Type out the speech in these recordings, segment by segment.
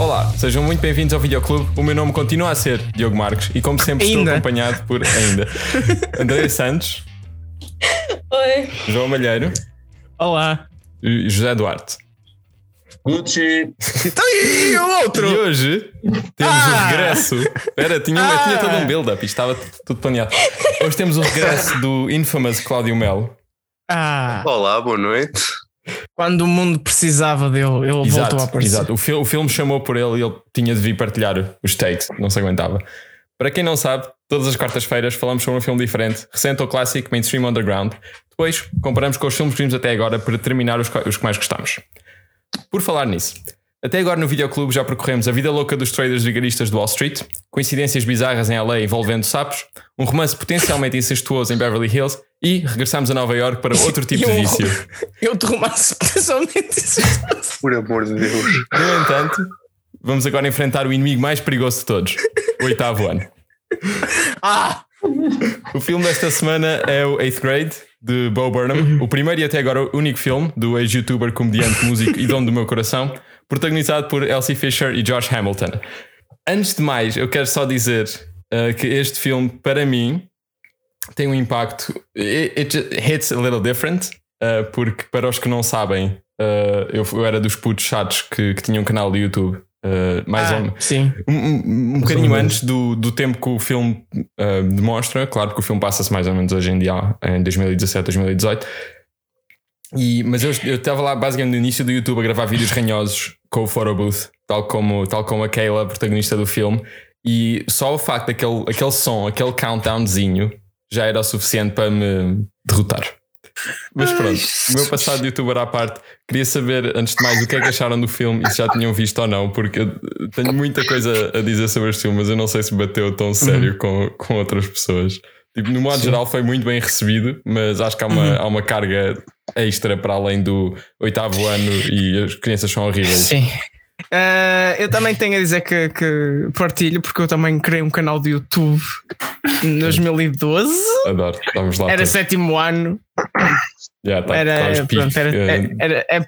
Olá, sejam muito bem-vindos ao Videoclube. O meu nome continua a ser Diogo Marques e, como sempre, estou acompanhado por André Santos. Oi. João Malheiro. Olá. E José Duarte. Gucci. Está aí o outro. E hoje temos o regresso. Espera, tinha todo um build-up e estava tudo planeado. Hoje temos o regresso do infamous Cláudio Melo. Olá, boa noite. Quando o mundo precisava dele, ele voltou a aparecer. Exato, o filme chamou por ele e ele tinha de vir partilhar os takes, não se aguentava. Para quem não sabe, todas as quartas-feiras falamos sobre um filme diferente, recente ou clássico, mainstream underground. Depois comparamos com os filmes que vimos até agora para determinar os que mais gostamos. Por falar nisso, até agora no Videoclube já percorremos a vida louca dos traders vigaristas do Wall Street, coincidências bizarras em LA envolvendo sapos, um romance potencialmente incestuoso em Beverly Hills e regressamos a Nova Iorque para outro tipo de vício. Eu te romance potencialmente incestuoso. Por amor de Deus. No entanto, vamos agora enfrentar o inimigo mais perigoso de todos, o oitavo ano. O filme desta semana é o Eighth Grade, de Bo Burnham, o primeiro e até agora o único filme do ex-youtuber, comediante, músico e dono do meu coração, protagonizado por Elsie Fisher e Josh Hamilton. Antes de mais, eu quero só dizer que este filme, para mim, tem um impacto. It hits a little different, porque para os que não sabem, eu era dos putos chatos que tinham um canal de YouTube, mais ou menos um bocadinho antes do tempo que o filme demonstra. Claro que o filme passa-se mais ou menos hoje em dia, em 2017, 2018. Mas eu estava lá basicamente no início do YouTube a gravar vídeos ranhosos com o Photobooth, tal como a Kayla, protagonista do filme. E só o facto daquele som, aquele countdownzinho, já era o suficiente para me derrotar. Mas pronto, o meu passado de youtuber à parte, queria saber antes de mais o que é que acharam do filme e se já tinham visto ou não, porque eu tenho muita coisa a dizer sobre este filme, mas eu não sei se bateu tão sério com outras pessoas. Tipo, no modo geral foi muito bem recebido, mas acho que há uma carga extra para além do oitavo ano e as crianças são horríveis. Sim. Eu também tenho a dizer que partilho, porque eu também criei um canal de YouTube em 2012. Adoro, estamos lá. Era 7º ano. Yeah, era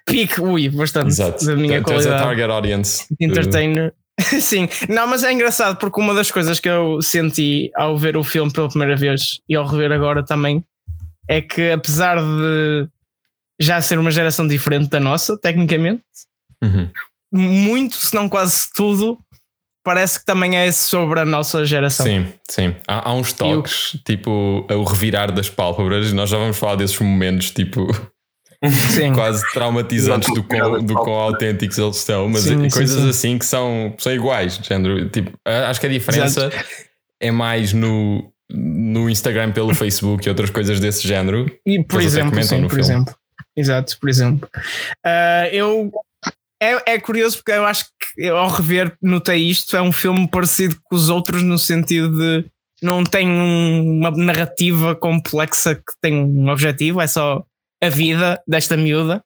peak, bastante. Exato. Da minha qualidade. A target audience. Entertainer. Sim, não, mas é engraçado porque uma das coisas que eu senti ao ver o filme pela primeira vez e ao rever agora também é que, apesar de já ser uma geração diferente da nossa, tecnicamente. Muito, se não quase tudo, parece que também é sobre a nossa geração. Sim, sim. Há uns toques, tipo o revirar das pálpebras, nós já vamos falar desses momentos, tipo, quase traumatizantes do quão autênticos eles são, mas coisas assim que são iguais. Género, tipo, acho que a diferença é mais no Instagram pelo Facebook e outras coisas desse género. E, por exemplo, Exato, por exemplo. É curioso porque eu acho que eu, ao rever, notei isto. É um filme parecido com os outros no sentido de não tem uma narrativa complexa que tem um objetivo, é só a vida desta miúda,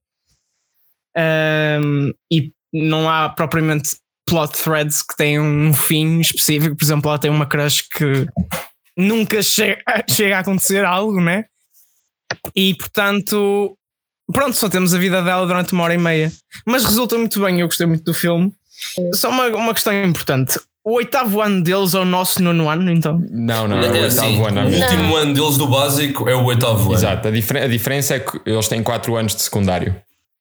e não há propriamente plot threads que tenham um fim específico. Por exemplo, ela tem uma crush que nunca chega a acontecer algo, né? E portanto... Pronto, só temos a vida dela durante 1h30. Mas resulta muito bem, eu gostei muito do filme. Só uma questão importante: o oitavo ano deles é o nosso nono ano, então? Não, é o oitavo ano. O último ano deles do básico é o oitavo ano. Exato, a diferença é que eles têm 4 anos de secundário.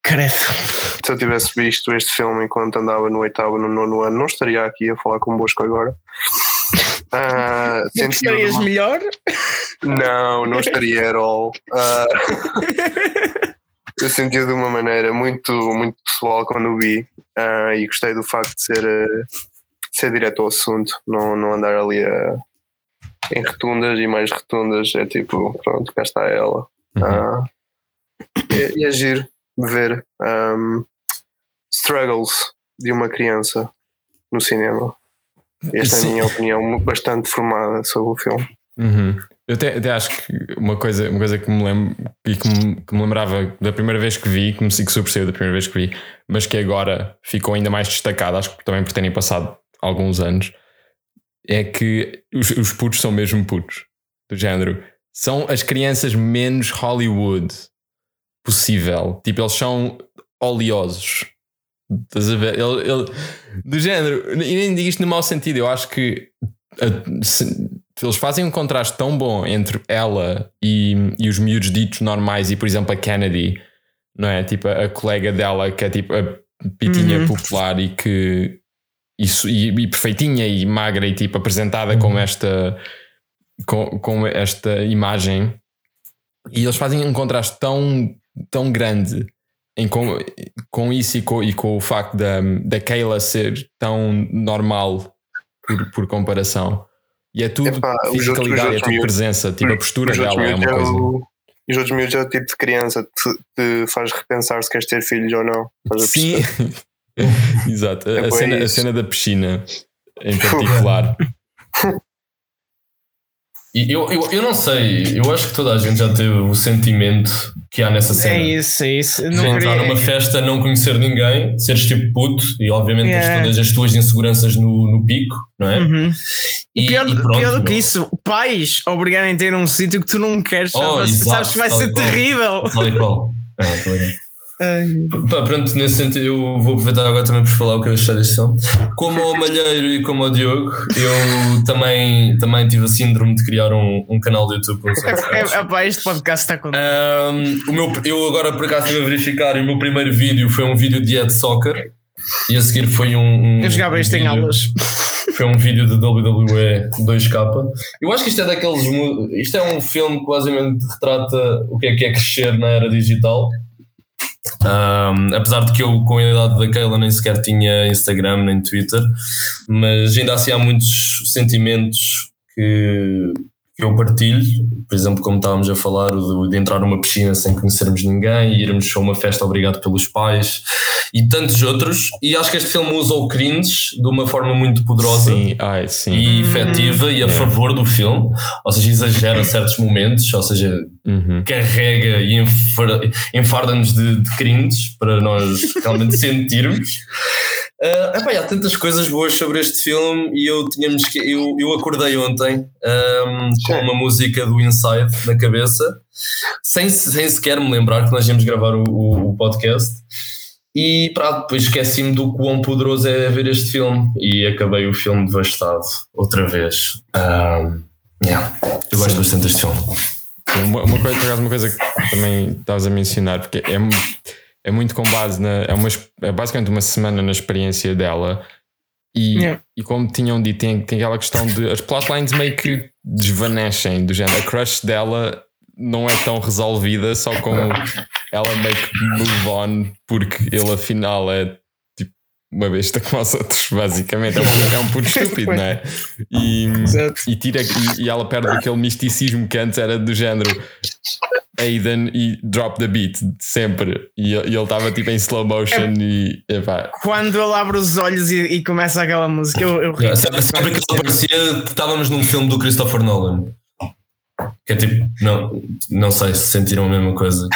Credo. Se eu tivesse visto este filme enquanto andava no oitavo, no nono ano, não estaria aqui a falar convosco agora. Não estarias melhor? Não estaria at all. Eu senti de uma maneira muito, muito pessoal quando o vi, e gostei do facto de ser direto ao assunto, não andar ali em rotundas e mais rotundas. É tipo, pronto, cá está ela. E é giro ver struggles de uma criança no cinema. Esta é a minha opinião bastante formada sobre o filme. Eu até acho que uma coisa que me lembro e que me lembrava da primeira vez que vi, que sobressaiu da primeira vez que vi, mas que agora ficou ainda mais destacada, acho que também por terem passado alguns anos, é que os putos são mesmo putos. Do género, são as crianças menos Hollywood possível. Tipo, eles são oleosos. Estás a ver? Ele, do género, e nem digo isto no mau sentido, eu acho que eles fazem um contraste tão bom entre ela e os miúdos ditos normais, e por exemplo a Kennedy, não é? Tipo a colega dela que é tipo a pitinha popular e que e perfeitinha e magra e tipo apresentada com esta imagem, e eles fazem um contraste tão grande com isso e com o facto da Kayla ser tão normal por comparação. E é tudo fisicalidade, é tudo presença, tipo a postura dela é uma coisa. E os outros miúdos é o tipo de criança te faz repensar se queres ter filhos ou não. Sim, exato. É a cena da piscina em particular. E eu não sei, eu acho que toda a gente já teve o sentimento que há nessa cena. É isso. De entrar numa festa, não conhecer ninguém, seres tipo puto e obviamente tens todas as tuas inseguranças no pico, não é? Uhum. E pior do que isso, pais obrigarem a ter um sítio que tu não queres, sabes que vai ser terrível. Pronto, nesse sentido eu vou aproveitar agora também por falar o que eu achei deste filme. Como ao Malheiro e como ao Diogo, eu também tive a síndrome de criar um canal de YouTube. Este podcast está com eu agora por acaso estive a verificar, e o meu primeiro vídeo foi um vídeo de Ed Soccer, e a seguir foi eu jogava isto em aulas. Foi um vídeo de WWE 2K. Eu acho que isto é daqueles. Isto é um filme que basicamente retrata o que é crescer na era digital. Apesar de que eu, com a idade da Kayla, nem sequer tinha Instagram nem Twitter, mas ainda assim há muitos sentimentos que eu partilho, por exemplo, como estávamos a falar, de entrar numa piscina sem conhecermos ninguém, irmos a uma festa obrigado pelos pais e tantos outros. E acho que este filme usa o cringe de uma forma muito poderosa e efetiva e a favor do filme, ou seja, exagera certos momentos, ou seja, carrega e enfarda-nos de cringe para nós realmente sentirmos. Há tantas coisas boas sobre este filme, e eu acordei ontem com uma música do Inside na cabeça, sem sequer me lembrar que nós íamos gravar o podcast, e depois esqueci-me do quão poderoso é ver este filme, e acabei o filme devastado outra vez. Eu gosto bastante deste filme. Uma coisa que também estavas a mencionar, porque é muito com base é basicamente uma semana na experiência dela, e como tinham dito, tem aquela questão de as plotlines meio que desvanecem, do género, a crush dela não é tão resolvida, só como ela meio que move on, porque ele afinal é tipo uma besta como os outros, basicamente é um puto estúpido, não é? E tira aqui, e ela perde aquele misticismo que antes era do género Aiden e drop the beat sempre, e ele estava tipo em slow motion quando ele abre os olhos e começa aquela música, eu ri. Sabe que parecia que estávamos num filme do Christopher Nolan, que é tipo, não sei se sentiram a mesma coisa.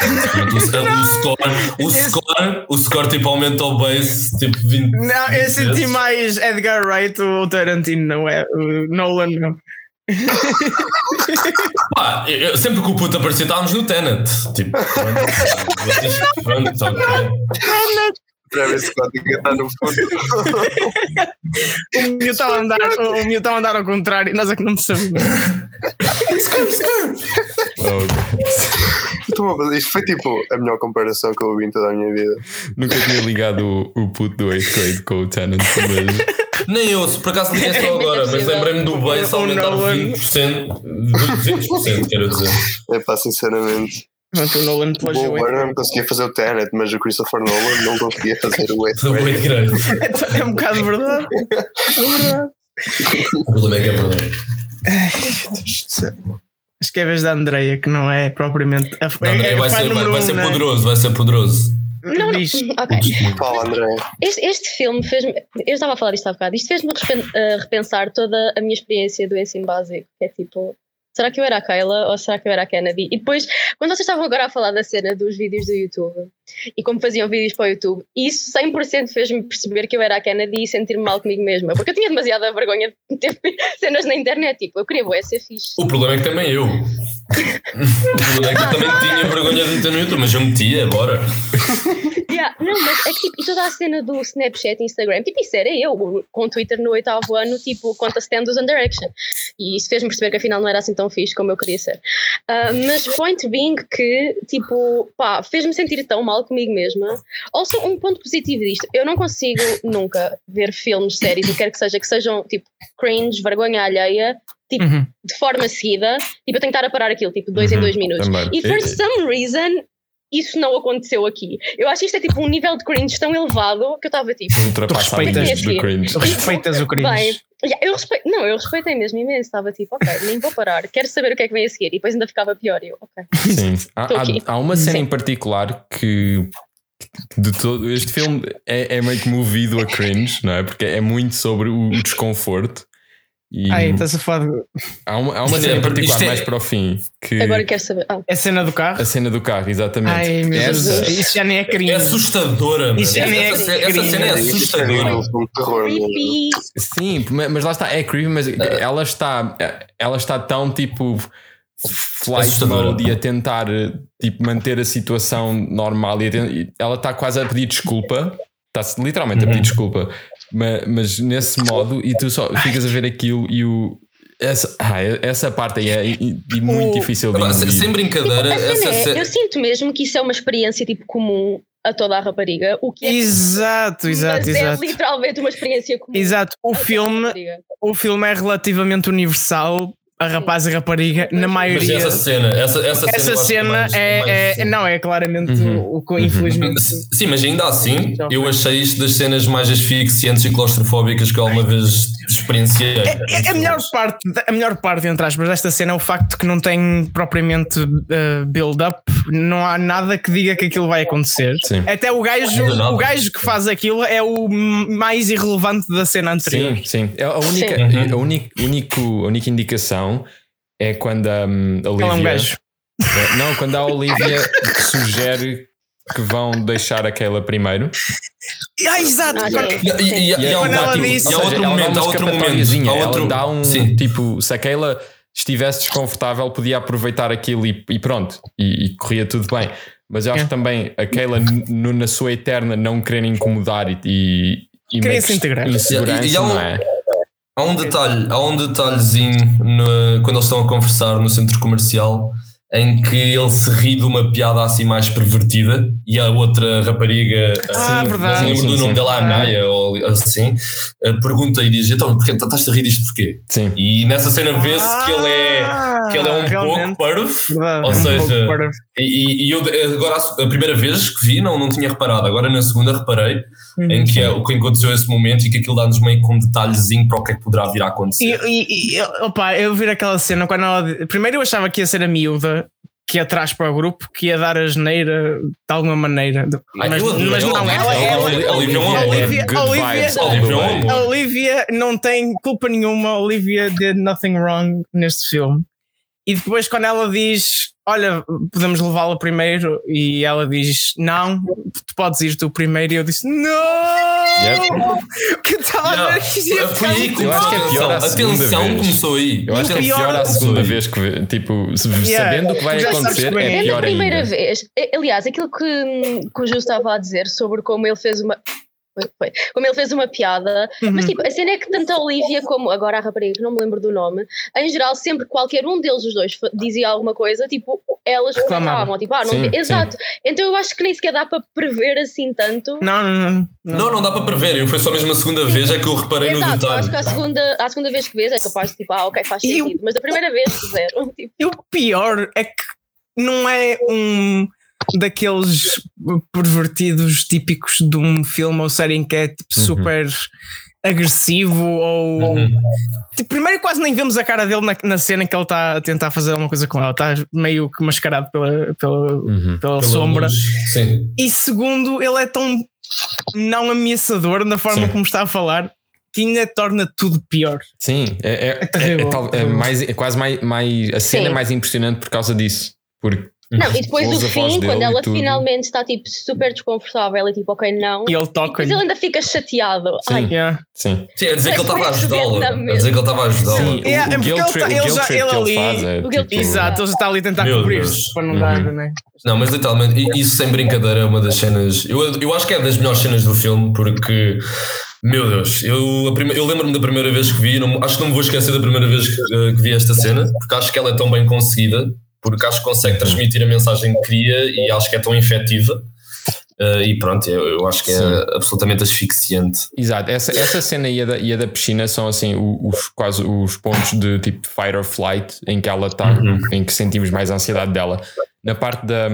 O score tipo aumenta o bass tipo 20. Não, eu senti mais Edgar Wright ou Tarantino, não é? O Nolan não. Eu sempre que o puto aparecia, estávamos no Tenet. Tipo, vocês estão o meu está a andar ao contrário, nós é que não sabemos. Isto foi tipo a melhor comparação que eu ouvi em toda a minha vida. Nunca tinha ligado o puto do Eighth Grade com o Tenet. Nem eu, por acaso liguei só agora, mas lembrei-me do base aumentar 20%, 200%, quero dizer. É pá, sinceramente. O Bo Burnham conseguia fazer o Tenet, mas o Christopher Nolan não conseguia fazer o Eighth Grade. É um bocado verdade. O problema é que é verdade. Acho que é a vez da Andreia, que não é propriamente a Andreia vai ser poderoso. Não, ok. Fala, André. Este filme fez-me. Eu estava a falar disto há bocado. Isto fez-me repensar toda a minha experiência do ensino básico. Que é tipo, será que eu era a Kayla ou será que eu era a Kennedy? E depois, quando vocês estavam agora a falar da cena dos vídeos do YouTube e como faziam vídeos para o YouTube, isso 100% fez-me perceber que eu era a Kennedy e sentir-me mal comigo mesma, porque eu tinha demasiada vergonha de ter cenas na internet. Tipo, eu queria ser fixe. O problema é que também eu. Eu também tinha vergonha de meter no YouTube, mas eu metia, bora. Yeah, não, mas é que tipo, e toda a cena do Snapchat e Instagram, tipo, isso era eu, com o Twitter no 8º ano, tipo, conta stand dos Under Action. E isso fez-me perceber que afinal não era assim tão fixe como eu queria ser. Mas point being que, tipo, pá, fez-me sentir tão mal comigo mesma. Also, um ponto positivo disto, eu não consigo nunca ver filmes, séries, o que quer que seja, que sejam, tipo, cringe, vergonha alheia, tipo, uhum, de forma seguida, tipo, eu tenho que estar a parar aquilo, tipo, 2 em 2 minutos. Também. E for some reason, isso não aconteceu aqui. Eu acho que isto é tipo um nível de cringe tão elevado que eu estava tipo... Tu respeitas o cringe. Respeitas o cringe. Bem, eu respeito, não, eu respeitei mesmo imenso. Estava tipo, ok, nem vou parar, quero saber o que é que vem a seguir. E depois ainda ficava pior. Eu, ok. Sim, há uma cena em particular que... de todo, este filme é meio que movido a cringe, não é? Porque é muito sobre o desconforto. E estás a falar de... Há uma cena particular mais para o fim que... Agora quero saber. É a cena do carro? A cena do carro, exatamente. Ai, meu Deus. Isso já nem é cringe. É assustadora, mano. Essa cena é assustadora. Sim, mas lá está, é creepy, mas ela está tão tipo flight mode e a tentar tipo, manter a situação normal e ela está quase a pedir desculpa. Está-se literalmente a pedir desculpa. Mas nesse modo, e tu só ficas a ver aquilo e o... Essa parte aí é muito difícil de engolir. Sem brincadeira. Tipo, eu sinto mesmo que isso é uma experiência tipo comum a toda a rapariga. O que é exato. É literalmente uma experiência comum. Exato. O filme é relativamente universal a rapaz e rapariga, na maioria. Mas essa cena não é claramente o que, infelizmente. Sim, mas ainda assim, eu achei isto das cenas mais asfixiantes e claustrofóbicas que alguma vez experienciei. A melhor parte, entre aspas, desta cena é o facto que não tem propriamente build-up, não há nada que diga que aquilo vai acontecer. Sim. Até o gajo que faz aquilo é o mais irrelevante da cena anterior. Sim, sim. A única indicação é quando a Olivia, quando a Olivia sugere que vão deixar a Kayla primeiro. Exato. E há outro momento. Dá um tipo, se a Kayla estivesse desconfortável, podia aproveitar aquilo e pronto, e corria tudo bem. Mas eu acho que também a Kayla na sua eterna não querer incomodar e queria se integrar. Há um detalhezinho quando eles estão a conversar no centro comercial em que ele se ri de uma piada assim mais pervertida e a outra rapariga, não lembro do nome dela, Andreia ou assim, pergunta e diz: então, porquê estás a rir disto porquê? Sim. E nessa cena vê-se que ele é um pouco parvo, ou seja, e eu agora a primeira vez que vi não tinha reparado, agora na segunda reparei em que é o que aconteceu esse momento e que aquilo dá-nos meio com um detalhezinho para o que é que poderá vir a acontecer. Eu vi aquela cena quando ela, primeiro eu achava que ia ser a miúda que ia atrás para o grupo, que ia dar a geneira de alguma maneira. Mas não, ela é a Olivia não tem culpa nenhuma, a Olivia did nothing wrong neste filme. E depois quando ela diz: olha, podemos levá-la primeiro, e ela diz: não, tu podes ir tu primeiro, e eu disse: não! Que tal? Eu acho que é pior a segunda vez. Começou aí. Eu acho que é pior a segunda vez que, tipo, sabendo o que vai acontecer, é pior a primeira ainda. Vez. Aliás, aquilo que o Ju estava a dizer sobre como ele fez uma... como ele fez uma piada, mas tipo, a cena é que tanto a Olivia como agora a rapariga, que não me lembro do nome, em geral sempre qualquer um deles, os dois, dizia alguma coisa, tipo, elas reclamavam, tipo, não, exato. Então eu acho que nem sequer dá para prever assim tanto. Não dá para prever, foi só mesmo a segunda vez é que eu reparei no detalhe. Acho que a segunda vez que vês é capaz de tipo, ok, faz sentido, mas da primeira vez fizeram. Tipo. E o pior é que não é um... daqueles pervertidos típicos de um filme ou série em que é tipo super agressivo ou tipo, primeiro quase nem vemos a cara dele na cena que ele está a tentar fazer alguma coisa com ela, está meio que mascarado pela sombra. Sim. E segundo, ele é tão não ameaçador na forma como está a falar que ainda torna tudo pior. Sim, é quase mais a cena é mais impressionante por causa disso, porque Não, e depois do fim, quando ela finalmente está tipo super desconfortável e tipo, ok, não. E ele toca. Mas ele ainda fica chateado. Sim, ai, yeah. Sim. Sim, a dizer que ele estava a ajudá-lo. A dizer que ele estava a ajudá-lo. É porque ele já ele ali. Exato, ele já está ali a tentar cobrir-se para não dar, não é? Não, mas literalmente, isso sem brincadeira é uma das cenas. Eu acho que é das melhores cenas do filme, porque. Meu Deus, eu lembro-me da primeira vez que vi, acho que não me vou esquecer da primeira vez que vi esta cena, porque acho que ela é tão bem conseguida, porque acho que consegue transmitir a mensagem que queria e acho que é tão efetiva. E pronto, eu acho que é Sim. absolutamente asfixiante. Exato, essa cena e a da piscina são assim quase os pontos de tipo fight or flight em que ela está, em que sentimos mais a ansiedade dela. Na parte da...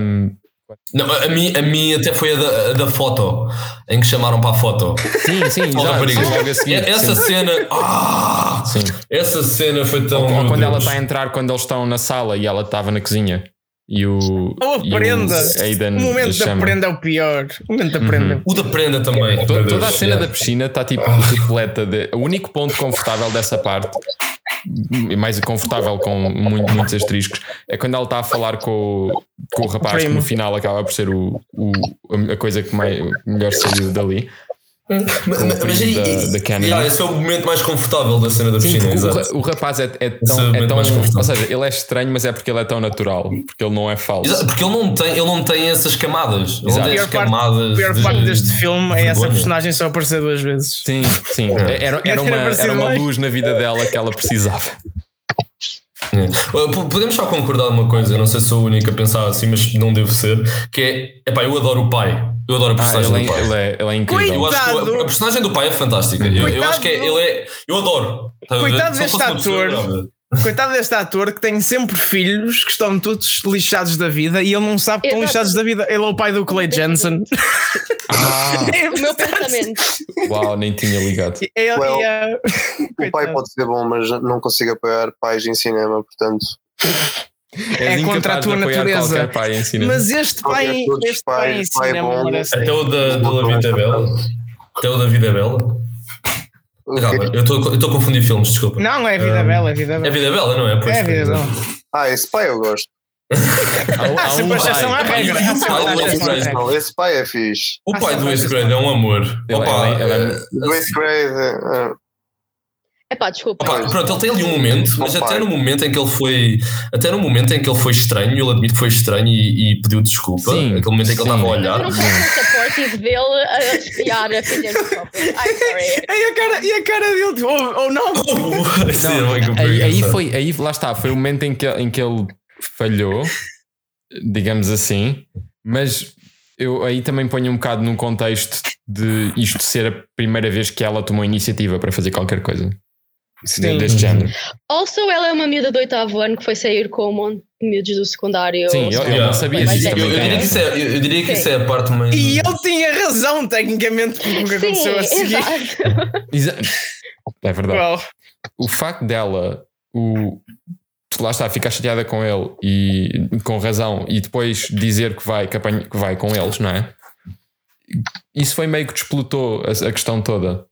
Não, a mim até foi a da foto, em que chamaram para a foto. Sim, sim, exato. Essa cena. Ah, sim. Essa cena foi tão. Ou quando ela está a entrar, quando eles estão na sala e ela estava na cozinha. O momento da prenda é o pior. O momento da prenda. O da prenda também. Toda a cena da piscina está tipo repleta de. O único ponto confortável dessa parte, mais confortável com muitos asteriscos, é quando ela está a falar com o rapaz, que no final acaba por ser a coisa que melhor saiu dali. Mas esse é o momento mais confortável da cena da piscina. O rapaz é tão ou seja, ele é estranho, mas é porque ele é tão natural, porque ele não é falso. Exato, porque ele não tem essas camadas. Ele não tem essas camadas. A pior parte deste filme é essa personagem só aparecer duas vezes. Sim, sim. Era uma luz na vida dela que ela precisava. Podemos só concordar numa coisa, não sei se sou a única a pensar assim, mas não devo ser, que é, epá, eu adoro o pai. Eu adoro a personagem do pai. Ele é incrível. Eu acho que a personagem do pai é fantástica. Eu acho que eu adoro. Coitado deste ator. Coitado deste ator que tem sempre filhos que estão todos lixados da vida e ele não sabe que estão lixados da vida. Ele é o pai do Clay Jensen. É o meu pensamento. Uau, nem tinha ligado. O pai pode ser bom, mas não consigo apoiar pais em cinema, portanto. É contra a tua natureza. Mas este pai, este pai é bom. Até o da Vida Bela. Até o da Vida Bela. Eu estou a confundir filmes, desculpa. Não, é Vida Bela, é Vida Bela. É Vida Bela, não é? Pois é Vida Bela. Esse pai eu gosto. Há sempre exceção à regra. Esse pai é fixe. O pai do Eighth Grade é um amor. Do Eighth Grade. Epá, desculpa. Pronto, ele tem ali um momento, mas até no momento em que ele foi estranho, ele admite que foi estranho e pediu desculpa. Sim, aquele momento em que ele estava a olhar. Eu não sei se o suporte dele a espiar a filha do e a cara dele, ou não? Aí lá está, foi o momento em que ele falhou, digamos assim, mas eu aí também ponho um bocado num contexto de isto ser a primeira vez que ela tomou iniciativa para fazer qualquer coisa deste género. Also, ela é uma miúda do 8º ano que foi sair com um monte de miúdos do secundário. Sim, eu não sabia disso. Eu diria que isso é a parte mais... E ele tinha razão, tecnicamente, por o que aconteceu a seguir. É verdade. Well. O facto dela... Lá está, ficar chateada com ele e com razão, e depois dizer que vai com eles, não é? Isso foi meio que desplutou a questão toda,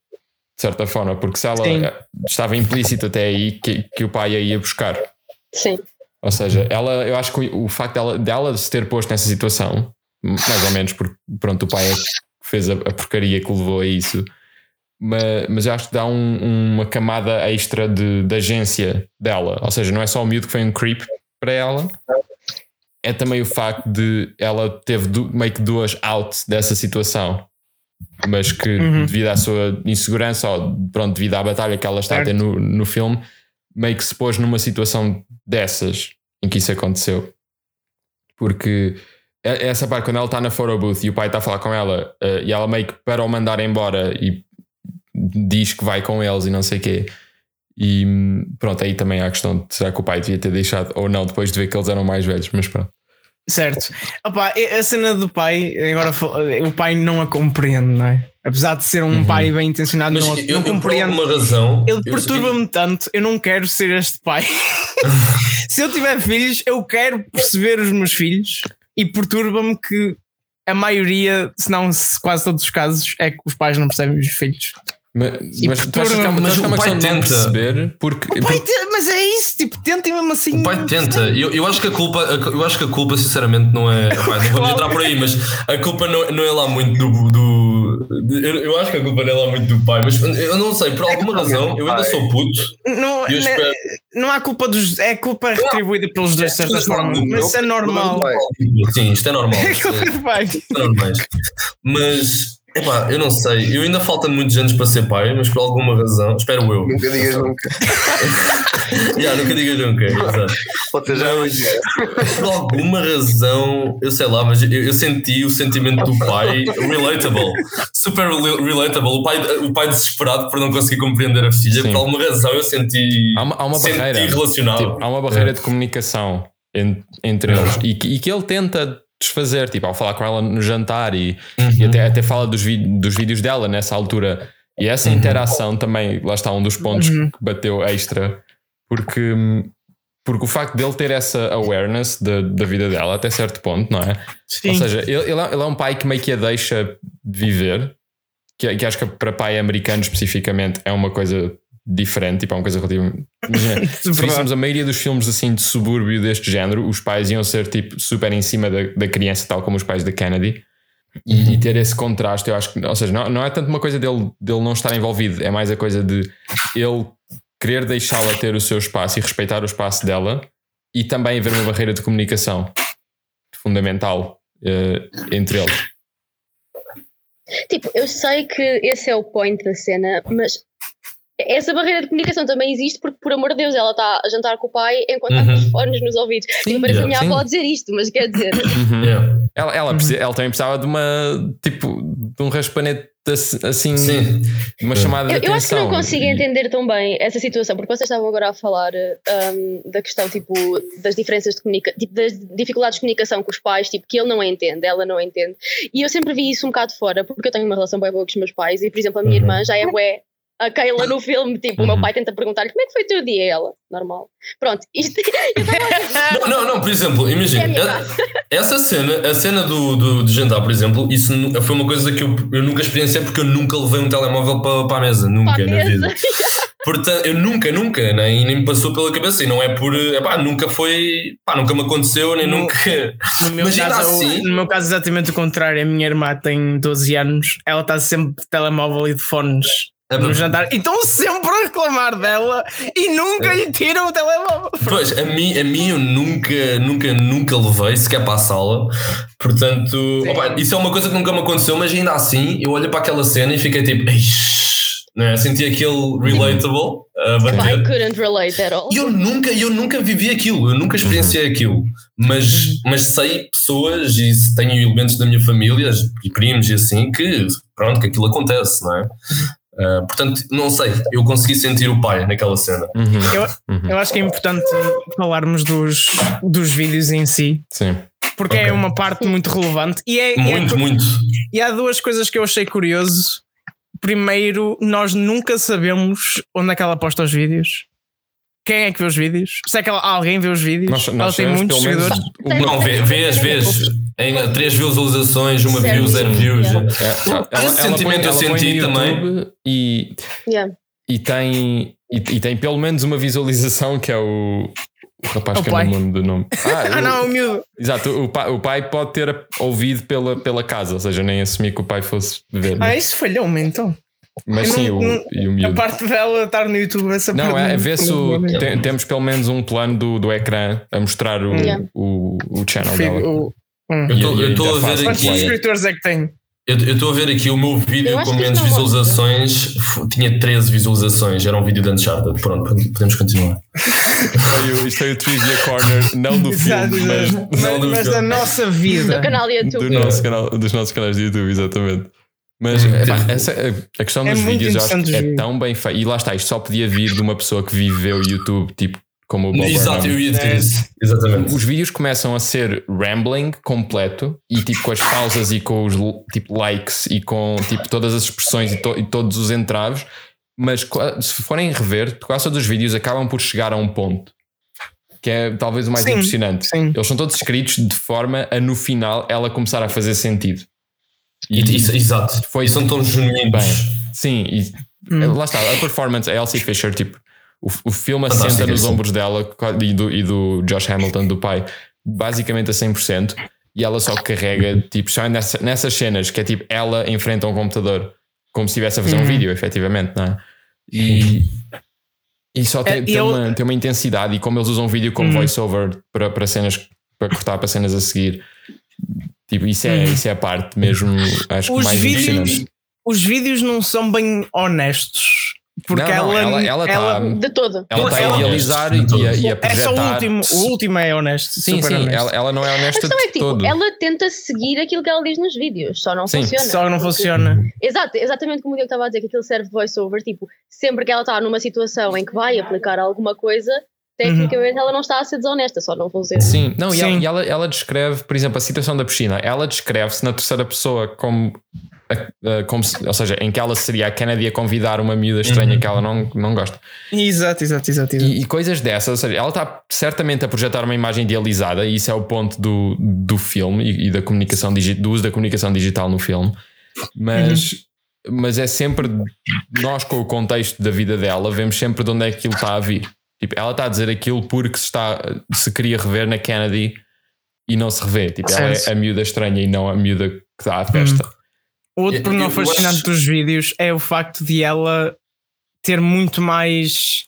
de certa forma, porque se ela estava implícito até aí que o pai a ia buscar. Sim. Ou seja, ela, eu acho que o facto dela se ter posto nessa situação, mais ou menos, porque pronto, o pai é que fez a porcaria que levou a isso. Mas acho que dá uma camada extra de agência dela. Ou seja, não é só o miúdo que foi um creep para ela, é também o facto de ela teve meio que duas outs dessa situação, mas que devido à sua insegurança, ou pronto, devido à batalha que ela está a ter no filme, meio que se pôs numa situação dessas em que isso aconteceu. Porque essa parte, quando ela está na photo booth e o pai está a falar com ela, e ela meio que para o mandar embora e diz que vai com eles e não sei o quê, e pronto, aí também há a questão de será que o pai devia ter deixado ou não depois de ver que eles eram mais velhos, mas pronto. Certo. Opa, a cena do pai, agora o pai não a compreende, não é? Apesar de ser um pai bem intencionado, mas não compreende. Por alguma razão, ele perturba-me tanto, eu não quero ser este pai. Se eu tiver filhos, eu quero perceber os meus filhos, e perturba-me que a maioria, se não quase todos os casos, é que os pais não percebem os filhos. Mas tu achas que é uma questão de não perceber? Mas é isso, tipo, tentem mesmo assim. O pai tenta. Eu acho que a culpa, sinceramente, não é. Pai, não vamos entrar por aí, mas a culpa não é lá muito do. Eu acho que a culpa não é lá muito do pai, mas eu não sei, por alguma razão, eu ainda sou puto. Não há culpa dos. É culpa retribuída pelos dois, de certa forma. Mas isso é normal. Sim, isto é normal. É culpa do pai. Mas. Epá, eu não sei, eu ainda falta muitos anos para ser pai, mas por alguma razão, espero eu. Nunca digas nunca. Nunca digas nunca, exato. Por alguma razão, eu sei lá, mas eu senti o sentimento do pai relatable, super relatable, o pai desesperado por não conseguir compreender a filha. Sim. Por alguma razão eu senti, há uma barreira, relacionado. Tipo, há uma barreira de comunicação entre eles e que ele tenta desfazer, tipo, ao falar com ela no jantar e até fala dos vídeos dela nessa altura, e essa interação também, lá está, um dos pontos que bateu extra, porque o facto dele ter essa awareness da vida dela até certo ponto, não é? Sim. Ou seja, ele é um pai que meio que a deixa viver, que acho que para pai americano especificamente é uma coisa diferente, tipo, é uma coisa relativa. Imagina, se víssemos a maioria dos filmes assim de subúrbio deste género, os pais iam ser tipo super em cima da criança, tal como os pais da Kennedy, e ter esse contraste, eu acho que, ou seja, não é tanto uma coisa dele não estar envolvido, é mais a coisa de ele querer deixá-la ter o seu espaço e respeitar o espaço dela, e também haver uma barreira de comunicação fundamental entre eles. Tipo, eu sei que esse é o point da cena, mas essa barreira de comunicação também existe porque, por amor de Deus, ela está a jantar com o pai enquanto há fones nos ouvidos. Sim, parece que a minha avó a dizer isto, mas quer dizer. Ela também precisava de uma, tipo, de um raspanete assim, de uma chamada de atenção. Eu acho que não consigo entender tão bem essa situação, porque vocês estavam agora a falar da questão, tipo, das diferenças de comunicação, tipo, das dificuldades de comunicação com os pais, tipo, que ele não entende, ela não entende. E eu sempre vi isso um bocado fora, porque eu tenho uma relação bem boa com os meus pais e, por exemplo, a minha irmã já é bué. A Kayla no filme, tipo, o meu pai tenta perguntar-lhe como é que foi o teu dia, ela, normal. Pronto, isto. Não, por exemplo, imagina, essa cena, a cena do jantar, por exemplo, isso foi uma coisa que eu nunca experienciei, porque eu nunca levei um telemóvel para a mesa, nunca na vida. Portanto, eu nunca, nem me passou pela cabeça, e não é por. Epá, nunca foi. Pá, nunca me aconteceu, nem nunca. No meu caso, exatamente o contrário, a minha irmã tem 12 anos, ela está sempre de telemóvel e de fones. No jantar, e estão sempre a reclamar dela e nunca lhe tiram o telemóvel. Pois, a mim eu nunca levei sequer para a sala, portanto, opa, isso é uma coisa que nunca me aconteceu, mas ainda assim eu olho para aquela cena e fiquei tipo, né? Senti aquele relatable a bater. I couldn't relate at all. Eu nunca vivi aquilo, eu nunca experienciei aquilo, mas sei pessoas e tenho elementos da minha família e primos e assim que, pronto, que aquilo acontece, não é? Portanto, não sei, eu consegui sentir o pai naquela cena. Eu acho que é importante falarmos dos vídeos em si. Sim. Porque é uma parte muito relevante e muito. E há duas coisas que eu achei curioso. Primeiro, nós nunca sabemos onde é que ela posta os vídeos. Quem é que vê os vídeos? Se é que alguém vê os vídeos? Ela tem muitos seguidores. Não, vê às vezes. Em 3 visualizações, 1 view, 0 views. Esse sentimento eu senti também. E tem pelo menos uma visualização que é o rapaz que eu não lembro do nome. O miúdo. Exato, o pai pode ter ouvido pela casa, ou seja, nem assumi que o pai fosse ver. Isso falhou-me então. Mas sim, a parte dela estar no YouTube, essa não, é ver se temos pelo menos um plano do ecrã a mostrar o channel dela. Eu estou a ver aqui. Quantos subscritores é que tem? Eu estou a ver aqui o meu vídeo com menos visualizações. Tinha 13 visualizações. Era um vídeo de Uncharted. Pronto, podemos continuar. Isto é o Trivia Corner, não do filme, mas da nossa vida. Do canal YouTube. Dos nossos canais de YouTube, exatamente. Mas a questão dos vídeos, eu acho que é tão bem feito. E lá está, isto só podia vir de uma pessoa que viveu o YouTube, tipo, como o Bo Burnham. Exato, eu ia dizer isso. Exatamente. Os vídeos começam a ser rambling completo e tipo com as pausas e com os tipo likes e com tipo todas as expressões e todos os entraves, mas se forem rever, quase todos os vídeos acabam por chegar a um ponto que é talvez o mais impressionante. Sim. Eles são todos escritos de forma a no final ela começar a fazer sentido. Exato, são tão genuínos. Sim, e Lá está, a performance, a Elsie Fisher, tipo, o filme assenta nos ombros dela e do Josh Hamilton, do pai, basicamente a 100%, e ela só carrega, tipo, só nessas cenas que é tipo, ela enfrenta um computador como se estivesse a fazer um vídeo, efetivamente, não é? E só tem uma intensidade, e como eles usam vídeo como voiceover para cenas, para cortar para cenas a seguir, tipo, isso é a parte mesmo, acho que mais vídeos. Os vídeos não são bem honestos, porque não, ela está a idealizar e a projetar. É só o último é honesto. Sim, super honesto. Ela não é honesta de todo. Ela tenta seguir aquilo que ela diz nos vídeos, só não funciona. Só não funciona. Exato, exatamente como o Diogo estava a dizer, que aquilo serve de voiceover, tipo, sempre que ela está numa situação em que vai aplicar alguma coisa, tecnicamente ela não está a ser desonesta, só não funciona. Sim, não, e ela descreve, por exemplo, a situação da piscina, ela descreve-se na terceira pessoa como se, ou seja, em que ela seria a Kennedy a convidar uma miúda estranha que ela não gosta. Exato. E coisas dessas, ou seja, ela está certamente a projetar uma imagem idealizada, e isso é o ponto do filme e da comunicação do uso da comunicação digital no filme, mas é sempre nós, com o contexto da vida dela, vemos sempre de onde é que aquilo está a vir. Tipo, ela está a dizer aquilo porque se queria rever na Kennedy e não se revê. Tipo, ela é a miúda estranha e não a miúda que está à festa. Outro pormenor fascinante dos vídeos é o facto de ela ter muito mais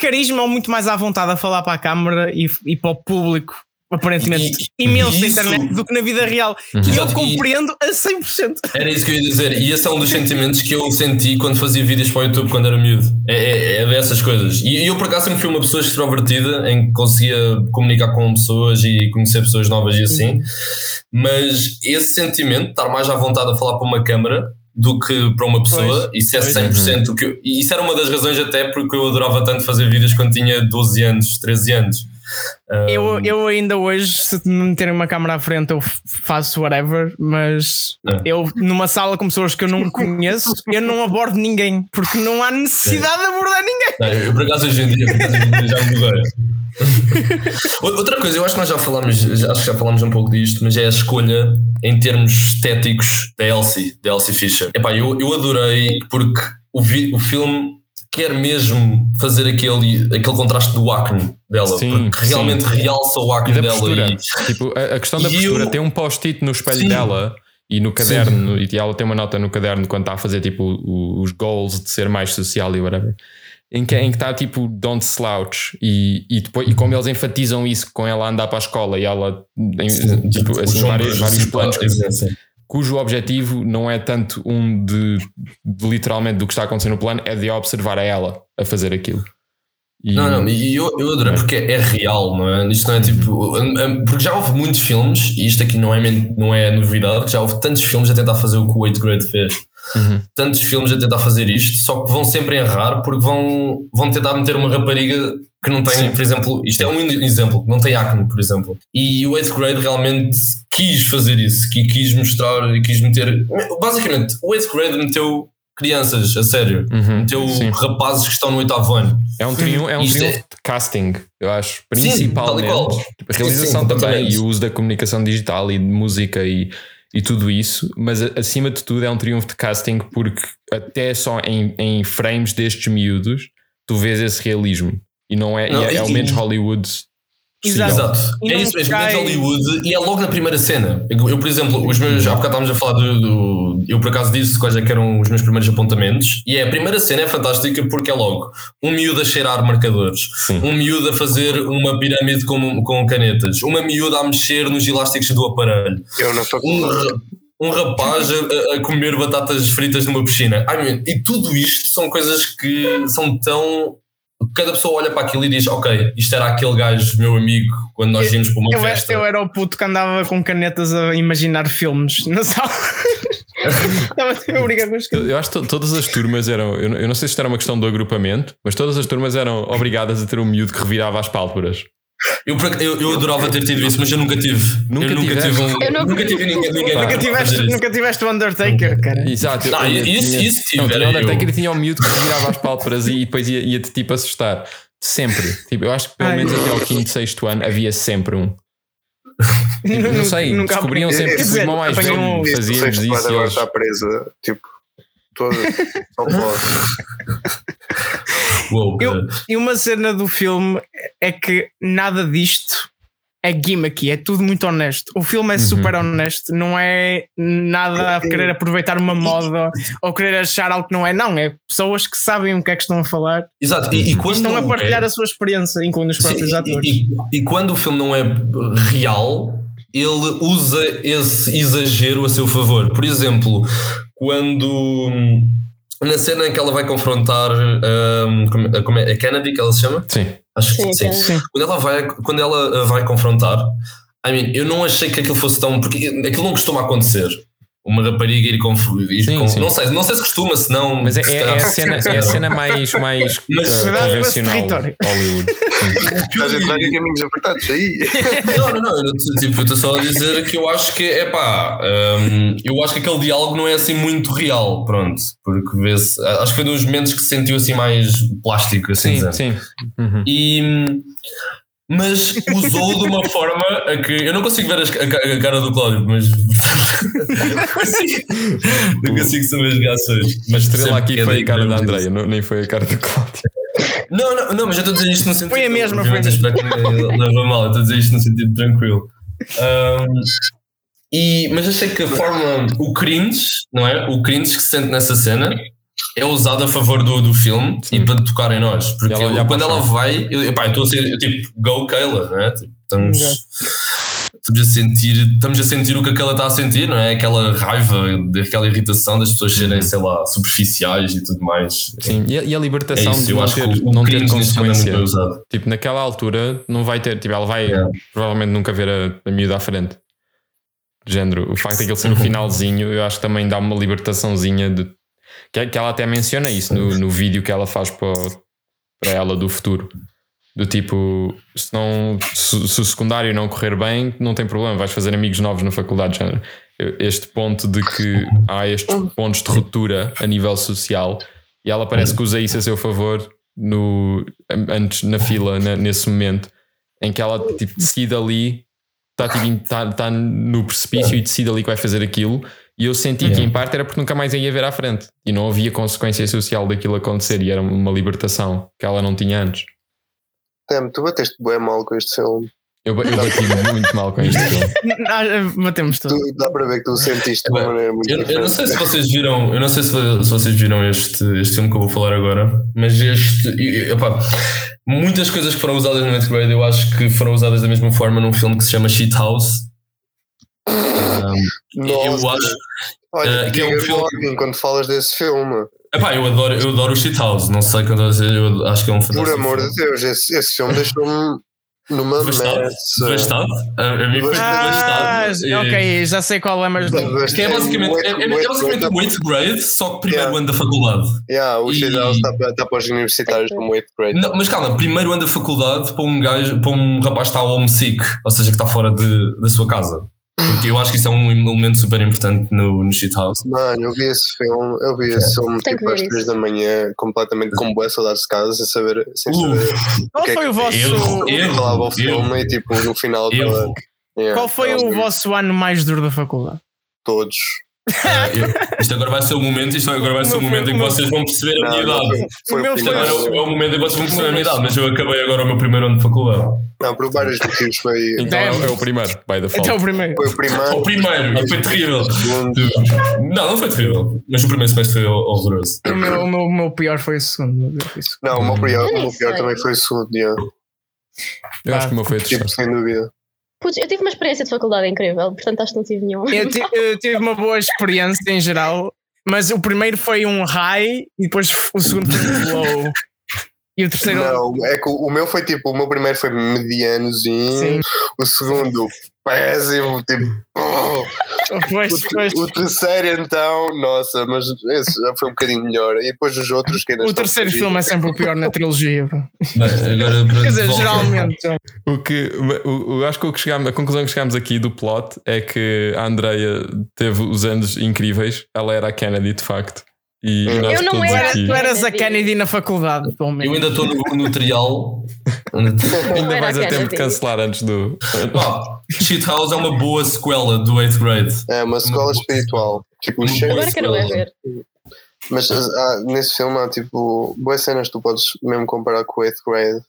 carisma, ou muito mais à vontade a falar para a câmara e para o público, aparentemente imenso na internet, do que na vida real. E eu compreendo a 100%. Era isso que eu ia dizer. E esse é um dos sentimentos que eu senti quando fazia vídeos para o YouTube, quando era miúdo. É dessas coisas. E eu, por acaso, sempre fui uma pessoa extrovertida, em que conseguia comunicar com pessoas e conhecer pessoas novas e assim. Mas esse sentimento, estar mais à vontade a falar para uma câmara do que para uma pessoa, isso é 100%. E isso era uma das razões até porque eu adorava tanto fazer vídeos quando tinha 12 anos, 13 anos. Eu ainda hoje, se me meterem uma câmera à frente, eu faço whatever, mas eu, numa sala com pessoas que eu não conheço, eu não abordo ninguém, porque não há necessidade de abordar ninguém. Eu, por acaso hoje em dia já me mudei. Outra coisa, eu acho que nós já falámos um pouco disto, mas é a escolha em termos estéticos da Elsie Fisher. Epá, eu adorei, porque o filme quer mesmo fazer aquele contraste do acne dela, porque realmente realça o acne dela. E, tipo, a questão da postura, tem um post-it no espelho dela e no caderno, e ela tem uma nota no caderno quando está a fazer tipo os goals de ser mais social e whatever, em que está tipo don't slouch, e depois como eles enfatizam isso com ela a andar para a escola e ela tipo, assim, vários planos. Cujo objetivo não é tanto um de literalmente do que está acontecendo no plano, é de observar a ela a fazer aquilo. E eu adorei, porque é real, não é? Isto não é tipo. Porque já houve muitos filmes, e isto aqui não é novidade, já houve tantos filmes a tentar fazer o que o Eighth Grade fez. Tantos filmes a tentar fazer isto, só que vão sempre errar, porque vão tentar meter uma rapariga que não tem, por exemplo, isto é um exemplo, não tem acne, por exemplo. E o Eighth Grade realmente quis fazer isso, que quis mostrar e quis meter. Basicamente, o Eighth Grade meteu crianças, a sério, meteu rapazes que estão no 8º ano. É um triunfo de casting, eu acho, principalmente. A realização também, e o uso da comunicação digital e de música e tudo isso, mas acima de tudo é um triunfo de casting, porque até só em frames destes miúdos tu vês esse realismo, e não é, não, é o menos Hollywood. Exato, é isso mesmo, menos Hollywood, e é logo na primeira cena. Eu, por exemplo, os meus, há bocado estávamos a falar eu por acaso disse quais é que eram os meus primeiros apontamentos, e a primeira cena é fantástica, porque é logo um miúdo a cheirar marcadores, um miúdo a fazer uma pirâmide com canetas, uma miúda a mexer nos elásticos do aparelho, um rapaz a comer batatas fritas numa piscina. E tudo isto são coisas que são tão... Cada pessoa olha para aquilo e diz: ok, isto era aquele gajo, meu amigo, quando nós íamos para uma festa. Eu era o puto que andava com canetas a imaginar filmes na sala. Estava a obrigar com as canetas. Eu acho que todas as turmas eram... Eu não sei se isto era uma questão do agrupamento, mas todas as turmas eram obrigadas a ter um miúdo que revirava as pálpebras. Eu adorava ter tido isso, mas eu nunca tive. Nunca tiveste o Undertaker, cara. Exato. O Undertaker tinha um miúdo que virava as pálpebras e depois ia-te tipo assustar. Sempre. Tipo, eu acho que pelo menos até ao 5º, 6º ano havia sempre um. Tipo, não sei, descobriam sempre que o irmão mais velho fazia isso. Agora está presa, tipo. todas são vozes. E uma cena do filme é que nada disto é gimmicky, é tudo muito honesto. O filme é super honesto, não é nada a querer aproveitar uma moda ou querer achar algo que não é, não. É pessoas que sabem o que é que estão a falar. Exato. E quando estão a partilhar a sua experiência, incluindo os próprios atores. E quando o filme não é real, ele usa esse exagero a seu favor. Por exemplo, quando... na cena em que ela vai confrontar como é Kennedy, que ela se chama? Sim. Acho que sim. Quando ela vai confrontar, I mean, eu não achei que aquilo fosse tão... porque aquilo não costuma acontecer. Uma rapariga ir sim. Não sei se costuma, se não... Mas é a cena mais convencional Hollywood. Estás a entrar em caminhos apertados aí. Não. Eu estou só a dizer que eu acho que é pá... eu acho que aquele diálogo não é assim muito real, pronto. Porque vê-se... acho que foi um dos momentos que se sentiu assim mais plástico, assim dizer. Sim. Uhum. E... mas usou de uma forma a que eu não consigo ver a cara do Cláudio, mas não consigo saber as reações. Mas estrela aqui foi a cara da Andreia, nem foi a cara do Cláudio. Não, mas eu estou a dizer isto no sentido... foi a mesma, foi a mesma. Leva mal, eu estou a dizer isto no sentido tranquilo. Mas achei que a forma, o cringe, não é? O cringe que se sente nessa cena é usado a favor do filme. Sim. E para tocar em nós, porque quando ela vai, eu estou a ser tipo go Kayla, não é? Tipo, estamos a sentir o que aquela está a sentir, não é? Aquela raiva, aquela irritação das pessoas serem, sei lá, superficiais e tudo mais. Sim, e a libertação é isso, de não ter consequência. Tipo, naquela altura não vai ter, tipo, ela vai provavelmente nunca ver a miúda à frente. De género, o facto de aquilo ser no finalzinho, eu acho que também dá uma libertaçãozinha de... que ela até menciona isso no vídeo que ela faz para ela do futuro, do tipo, se o secundário não correr bem, não tem problema, vais fazer amigos novos na faculdade. Este ponto de que há estes pontos de ruptura a nível social, e ela parece que usa isso a seu favor na fila, nesse momento em que ela tipo, decide ali, está no precipício e decide ali que vai fazer aquilo. E eu senti que em parte era porque nunca mais ia ver à frente e não havia consequência social daquilo acontecer, e era uma libertação que ela não tinha antes. Tu bateste bem mal com este filme. Eu bati muito mal com este filme. Batemos tudo. Dá para ver que tu sentiste de uma maneira muito diferente. Eu não sei se vocês viram este filme que eu vou falar agora, mas muitas coisas que foram usadas no Eighth Grade, eu acho que foram usadas da mesma forma num filme que se chama Shithouse. Eu acho que é um filme. Quando falas desse filme, eu adoro o Shithouse. Não sei quando eu acho que é um fantástico. Por amor de Deus, esse filme deixou-me numa devastado. A mim foi devastado. Ok, já sei qual é, mas é basicamente um 8th grade, só que primeiro ano da faculdade. O Shithouse está para os universitários como 8th grade. Não, mas calma, primeiro ano da faculdade para um rapaz que está homesick, ou seja, que está fora da sua casa. Porque eu acho que isso é um elemento super importante no Shithouse. Mano, eu vi esse filme tipo às 3 da manhã, completamente com boa saudades de casa, sem saber. Qual foi o vosso... eu falava o filme e tipo no final... Qual foi o vosso ano mais duro da faculdade? Todos. Isto agora vai ser o momento em que vocês vão perceber a minha idade. É o momento em que vocês vão perceber a minha idade, mas eu acabei agora o meu primeiro ano de faculdade. Não, por vários motivos foi. Então é o primeiro, by the fall. Foi o primeiro, e foi terrível. Não foi terrível, mas o primeiro semestre foi horroroso. O meu pior foi o segundo. Não, o meu pior também foi o segundo. Eu acho que o meu foi o terceiro. Sem dúvida. Eu tive uma experiência de faculdade incrível, portanto acho que não tive nenhuma. Eu tive uma boa experiência em geral, mas o primeiro foi um high e depois o segundo foi um low. E o terceiro... Não, é que o meu foi tipo, o meu primeiro foi medianozinho. Sim. O segundo péssimo, tipo... O terceiro então, nossa, mas esse já foi um bocadinho melhor. E depois os outros que ainda... O terceiro filme é sempre o pior na trilogia. Quer dizer, geralmente... A conclusão que chegámos aqui do plot é que a Andreia teve os anos incríveis. Ela era a Kennedy, de facto. E eu não era, tu eras a Kennedy na faculdade, pelo menos. Eu ainda estou no trial. Ainda mais a tempo de cancelar antes do... Shithouse é uma boa sequela do 8th grade. É uma sequela espiritual. Tipo, agora quero ver. Mas nesse filme há tipo boas cenas que tu podes mesmo comparar com o Eighth Grade.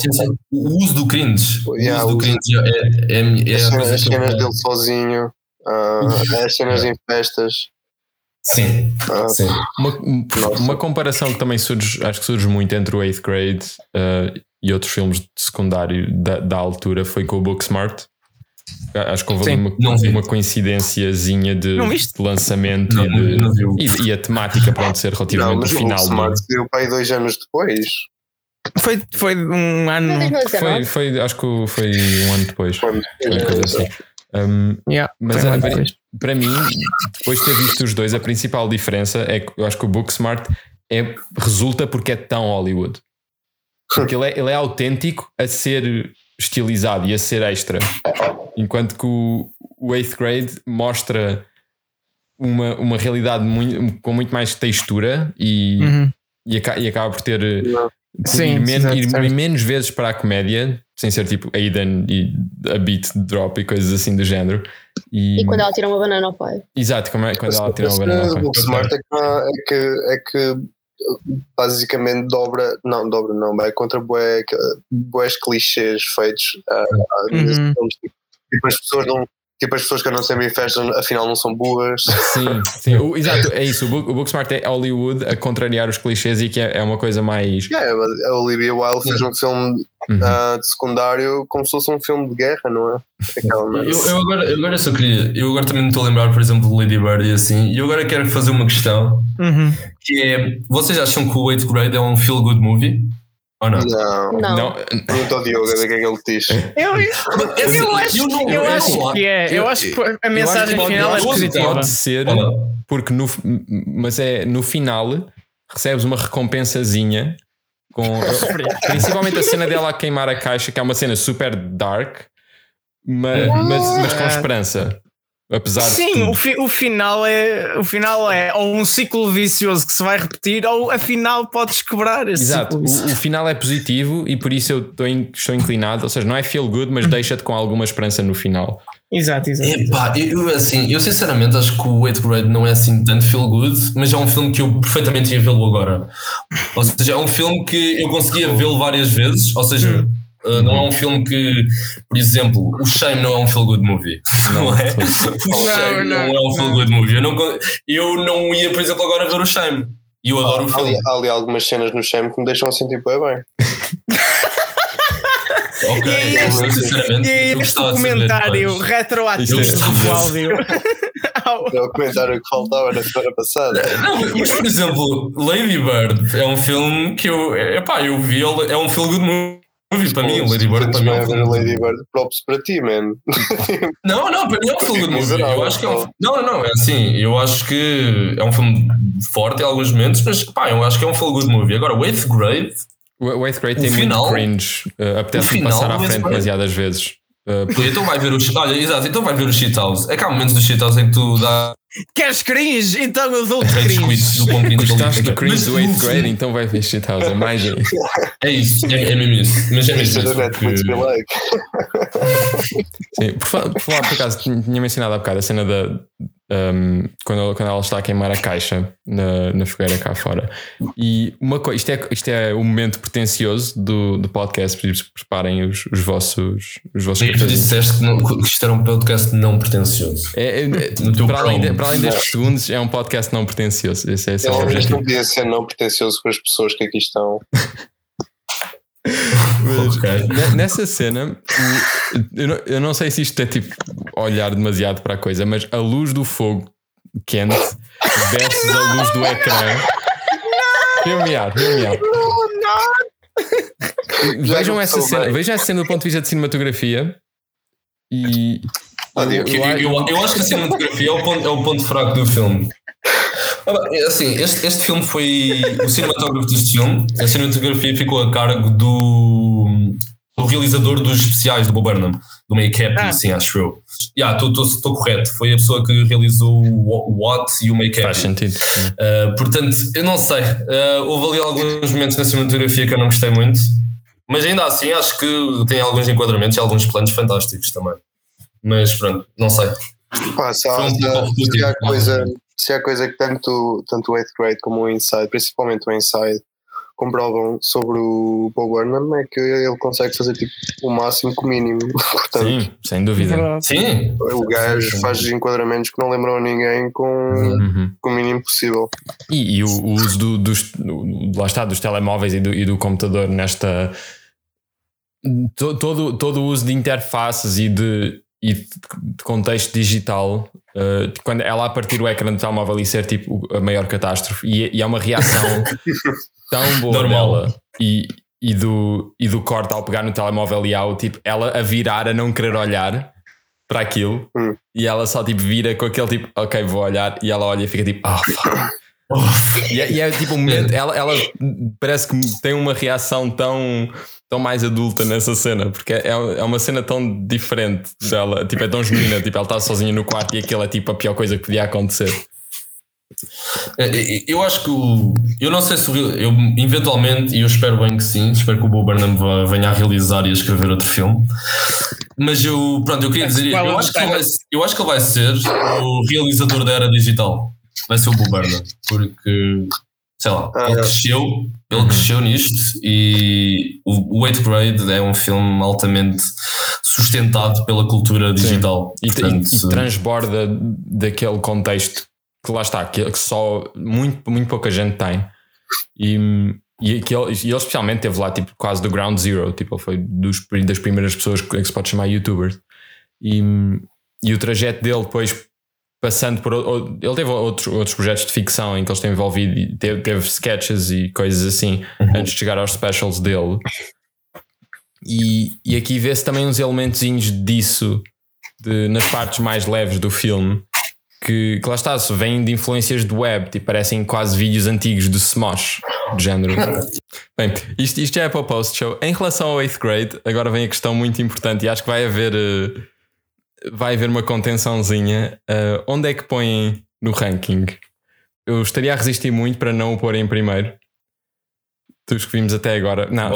Sim, sim. O uso do cringe. Yeah, o uso do cringe é as cenas dele sozinho, as cenas em festas. Sim, sim. Uma comparação que também surge, acho que surge muito entre o Eighth Grade e outros filmes de secundário da altura foi com o Booksmart. Acho que houve uma coincidênciazinha de lançamento e a temática pronto ser relativamente no final. O Booksmart saiu para aí 2 anos depois. Foi um ano. Foi, acho que foi um ano depois. Mas para mim, depois de ter visto os dois, a principal diferença é que eu acho que o Booksmart resulta porque é tão Hollywood. Porque ele é autêntico a ser estilizado e a ser extra, enquanto que o Eighth Grade mostra uma realidade com muito mais textura e acaba por ter ir menos vezes para a comédia, sem ser tipo Aiden e a beat drop e coisas assim do género. E quando ela tira uma banana ao pai. Exato, quando ela tira uma banana ao pai. O smart é que basicamente dobra, vai contra boés clichês feitos. Tipo, as pessoas não. Tipo, as pessoas que andam sempre em festas, afinal não são boas. Sim. Exato, é isso. O Booksmart é Hollywood a contrariar os clichês e que é uma coisa mais... a Olivia Wilde fez um filme de secundário como se fosse um filme de guerra, não é? Eu agora só queria... Eu agora também me estou a lembrar, por exemplo, de Lady Bird e assim. E eu agora quero fazer uma questão. Que é... Vocês acham que o Eighth Grade é um feel-good movie? Ou não? Não. Pergunta ao Diogo, é que ele diz. Eu acho que a mensagem final é positiva. Pode ser, porque no final recebes uma recompensazinha com principalmente a cena dela a queimar a caixa, que é uma cena super dark, mas com esperança. Apesar o final é ou um ciclo vicioso que se vai repetir, ou afinal podes quebrar esse ciclo. Exato, o final é positivo e por isso eu estou inclinado, ou seja, não é feel good, mas deixa-te com alguma esperança no final. Exato. Epá, eu sinceramente acho que o Eighth Grade não é assim tanto feel good, mas é um filme que eu perfeitamente ia vê-lo agora. Ou seja, é um filme que eu conseguia vê-lo várias vezes, ou seja... não é um filme que, por exemplo, o Shame não é um feel-good movie. O Shame não é um feel-good movie. Eu não ia, por exemplo, agora ver o Shame. E eu adoro o filme. Há ali algumas cenas no Shame que me deixam assim, tipo, bem. Ok, e este comentário retroativo do áudio. É o comentário que faltava na semana passada. Mas por exemplo, Lady Bird é um filme que eu vi, é um feel-good movie. Para mim, Lady Bird também é um filme. Lady Bird, props para ti, man. Não, para mim é um filme de movie. Eu acho que é um filme. Não, é assim. Eu acho que é um filme forte em alguns momentos, mas pá, eu acho que é um filme de movie. Agora, o Eighth Grade. O Eighth Grade tem muito cringe. Apetece-me passar à frente demasiadas vezes. Então vai ver o Shithouse. É que há momentos do Shithouse em que tu dá. Queres cringe? Então eu dou-te cringe. Gostaste do cringe do 8th grade? Então vai ver Shithouse. É mais isso. É isso, é mesmo isso. Mas é mesmo isso. Sim, por acaso, tinha mencionado há bocado a cena da. Quando ela está a queimar a caixa na fogueira cá fora. E uma coisa, isto é um momento pretencioso do podcast, por isso preparem os vossos. Tu disseste que isto era um podcast não pretencioso. Para além destes segundos, é um podcast não pretencioso. Esse não podia ser não pretencioso para as pessoas que aqui estão. Mas, nessa cena eu não sei se isto é tipo olhar demasiado para a coisa, mas a luz do fogo quente versus a luz do ecrã. Vejam essa cena do ponto de vista de cinematografia e eu acho que a cinematografia é o ponto fraco do filme. Assim, este filme foi o cinematógrafo deste filme. A cinematografia ficou a cargo do realizador dos especiais do Bo Burnham, do make-up, assim, acho eu. Estou correto, foi a pessoa que realizou o What e o make-up. Faz sentido. Portanto, eu não sei, houve ali alguns momentos na cinematografia que eu não gostei muito, mas ainda assim acho que tem alguns enquadramentos e alguns planos fantásticos também. Mas pronto, não sei. Pá, se há coisa se há coisa que tanto o Eighth Grade como o Inside, principalmente o Inside, comprovam sobre o Bo Burnham, é que ele consegue fazer tipo o máximo com o mínimo. Portanto, sim, sem dúvida. Sim. O gajo faz enquadramentos que não lembrou ninguém com o mínimo possível. E o uso dos telemóveis e do computador nesta... Todo o uso de interfaces e de contexto digital, quando ela a partir do ecrã do telemóvel e ser tipo a maior catástrofe, e é uma reação tão boa normal dela, e do corte ao pegar no telemóvel e ao tipo ela a virar a não querer olhar para aquilo, e ela só tipo vira com aquele tipo, ok, vou olhar, e ela olha e fica tipo, ah, oh, fuck. E é tipo um momento, ela parece que tem uma reação tão mais adulta nessa cena, porque é uma cena tão diferente dela, tipo, é tão genuína, tipo, ela está sozinha no quarto e aquilo é tipo a pior coisa que podia acontecer. Eu acho que eu não sei se eu eventualmente, e eu espero bem que sim, espero que o Bo Burnham venha a realizar e a escrever outro filme, mas eu queria dizer, eu acho que ele vai ser o realizador da era digital. Vai ser o Bo Burnham, porque sei lá, ele cresceu nisto, e o Eighth Grade é um filme altamente sustentado pela cultura digital. Portanto, e transborda daquele contexto que lá está, que só muito, muito pouca gente tem, e ele especialmente teve lá tipo, quase do ground zero, tipo, ele foi das primeiras pessoas que se pode chamar youtuber, e o trajeto dele depois passando por... Ele teve outros projetos de ficção em que ele esteve envolvido, e teve sketches e coisas assim, antes de chegar aos specials dele. E aqui vê-se também uns elementozinhos disso, nas partes mais leves do filme, que lá está, vêm de influências do web, tipo, parecem quase vídeos antigos do Smosh, de género. Bem, isto já é para o post-show. Em relação ao Eighth Grade, agora vem a questão muito importante, e acho que vai haver... vai haver uma contençãozinha. Onde é que põem no ranking? Eu estaria a resistir muito para não o pôr em primeiro dos que vimos até agora. Não,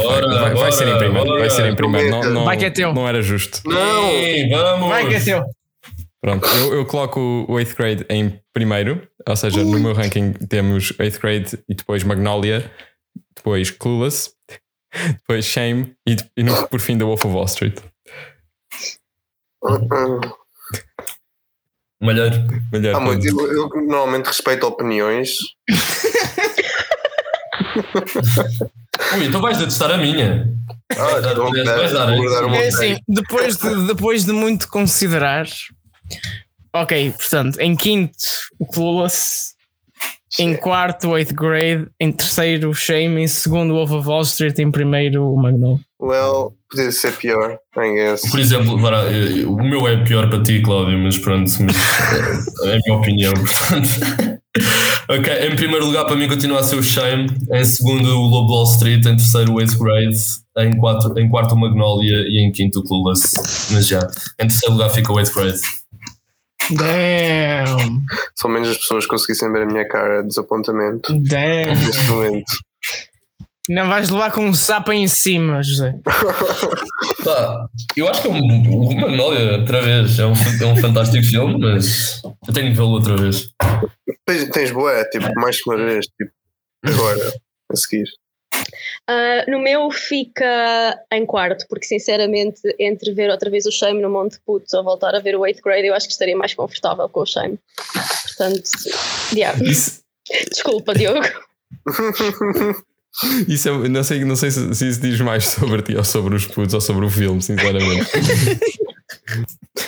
vai ser em primeiro. Vai ser em primeiro. Não, vai que é teu. Não era justo. Não, vamos. Vai que é teu. Pronto, eu coloco o Eighth Grade em primeiro, ou seja, no meu ranking temos Eighth Grade e depois Magnolia, depois Clueless, depois Shame e por fim The Wolf of Wall Street. Malheiro. Eu normalmente respeito opiniões. Então vais detestar a minha. É assim, depois de muito considerar. Ok, portanto, em quinto o Clueless, em quarto o Eighth Grade, em terceiro o Shame, em segundo o Wolf of Wall Street, em primeiro o Magnolia. Well, podia ser pior, por exemplo. O meu é pior para ti, Cláudio, mas pronto, é a minha opinião, portanto. Ok, em primeiro lugar para mim continua a ser o Shame, em segundo o Lobo Wall Street, em terceiro o Eighth Grade, em quarto o Magnolia e em quinto o Clueless. Mas já, em terceiro lugar fica o Eighth Grade. Damn! Só menos as pessoas conseguissem ver a minha cara de desapontamento. Damn! Neste momento. Não vais levar com um sapo em cima, José. Tá, eu acho que é o Magnolia, outra vez, é um fantástico filme, mas eu tenho que vê-lo outra vez. Tens boé, tipo, mais uma vez, tipo, agora, a seguir. No meu fica em quarto, porque sinceramente, entre ver outra vez o Shame no Monte Putz ou voltar a ver o Eighth Grade, eu acho que estaria mais confortável com o Shame. Portanto, diabo. Desculpa, Diogo. Isso é, não sei se isso diz mais sobre ti ou sobre os putos ou sobre o filme, sinceramente.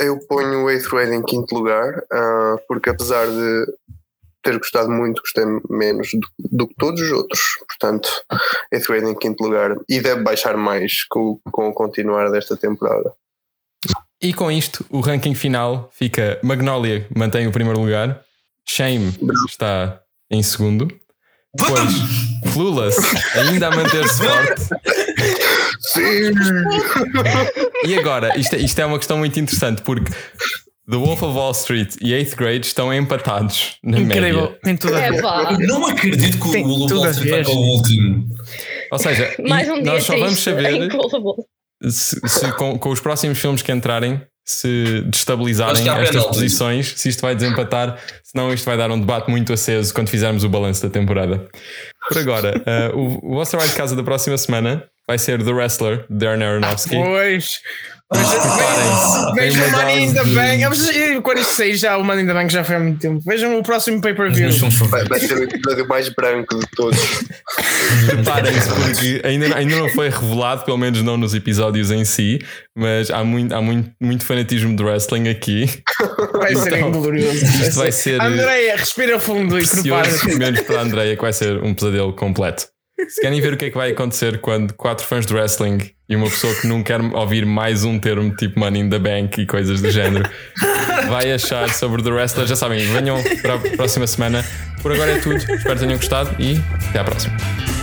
Eu ponho o Eighth Grade em quinto lugar, porque apesar de ter gostado muito, gostei menos do que todos os outros. Portanto, Eighth Grade em quinto lugar, e deve baixar mais com o continuar desta temporada. E com isto, o ranking final fica: Magnolia mantém o primeiro lugar, Shame está em segundo, depois Clueless ainda a manter-se forte. Sim. E agora, isto é uma questão muito interessante, porque The Wolf of Wall Street e Eighth Grade estão empatados na incrível média. Tem tudo a ver. Eu não acredito que o Wolf of Wall Street vai para o último. Ou seja, nós só vamos saber se com os próximos filmes que entrarem se destabilizarem estas posições, se isto vai desempatar, senão isto vai dar um debate muito aceso quando fizermos o balanço da temporada. Por agora, o vosso trabalho de casa da próxima semana vai ser The Wrestler, Darren Aronofsky. Pois! Vejam o Money in the Bank. Quando isto sair, já o Money in the Bank já foi há muito tempo. Vejam o próximo pay-per-view. Vai ser o episódio mais branco de todos. Reparem-se, porque ainda não foi revelado, pelo menos não nos episódios em si, mas há muito fanatismo de wrestling aqui. Vai ser glorioso. Isto vai ser. Andreia, respira fundo e prepara-se. Pelo menos para a Andreia, que vai ser um pesadelo completo. Se querem ver o que é que vai acontecer quando 4 fãs de wrestling e uma pessoa que não quer ouvir mais um termo tipo Money in the Bank e coisas do género vai achar sobre The Wrestler, já sabem, venham para a próxima semana. Por agora é tudo, espero que tenham gostado e até à próxima.